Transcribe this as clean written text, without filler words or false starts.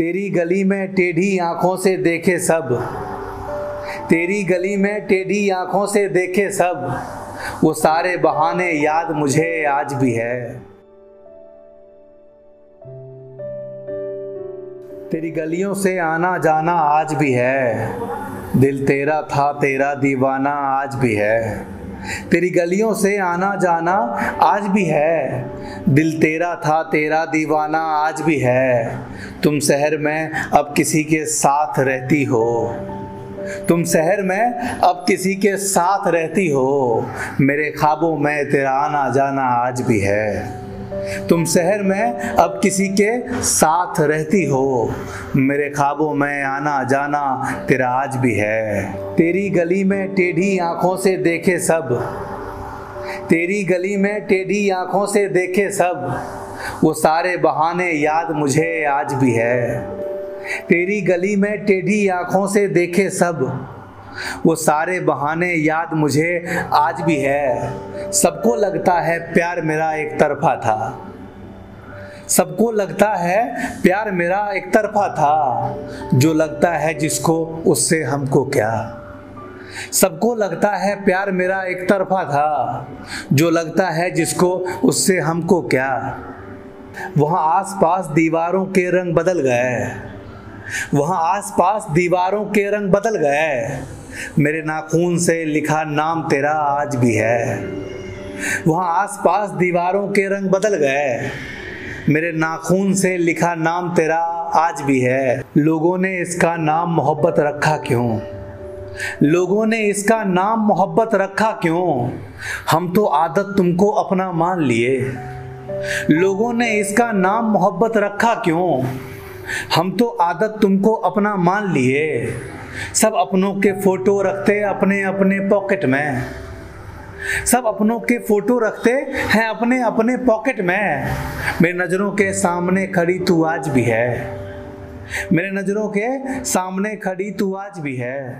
तेरी गली में टेढ़ी आंखों से देखे सब, तेरी गली में टेढ़ी आंखों से देखे सब, वो सारे बहाने याद मुझे आज भी है। तेरी गलियों से आना जाना आज भी है, दिल तेरा था तेरा दीवाना आज भी है। तेरी गलियों से आना जाना आज भी है, दिल तेरा था तेरा दीवाना आज भी है। तुम शहर में अब किसी के साथ रहती हो, तुम शहर में अब किसी के साथ रहती हो, मेरे ख्वाबों में तेरा आना जाना आज भी है। तुम शहर में अब किसी के साथ रहती हो, मेरे ख्वाबों में आना जाना तेरा आज भी है। तेरी गली में टेढ़ी आंखों से देखे सब, तेरी गली में टेढ़ी आंखों से देखे सब, वो सारे बहाने याद मुझे आज भी है। तेरी गली में टेढ़ी आंखों से देखे सब, वो सारे बहाने याद मुझे आज भी है। सबको लगता है प्यार मेरा एक तरफा था, सबको लगता है प्यार मेरा एक तरफा था, जो लगता है जिसको उससे हमको क्या। सबको लगता है प्यार मेरा एक तरफा था, जो लगता है जिसको उससे हमको क्या। वहाँ आसपास दीवारों के रंग बदल गए, वहाँ आसपास दीवारों के रंग बदल गए, मेरे नाखून से लिखा नाम तेरा आज भी है। वहाँ आसपास दीवारों के रंग बदल गए, मेरे नाखून से लिखा नाम तेरा आज भी है। लोगों ने इसका नाम मोहब्बत रखा क्यों, लोगों ने इसका नाम मोहब्बत रखा क्यों, हम तो आदत तुमको अपना मान लिए। लोगों ने इसका नाम मोहब्बत रखा क्यों, हम तो आदत तुमको अपना मान लिए। सब अपनों के फोटो रखते अपने अपने पॉकेट में, सब अपनों के फोटो रखते हैं अपने अपने पॉकेट में, मेरे नज़रों के सामने खड़ी तू आज भी है, मेरे नज़रों के सामने खड़ी तू आज भी है।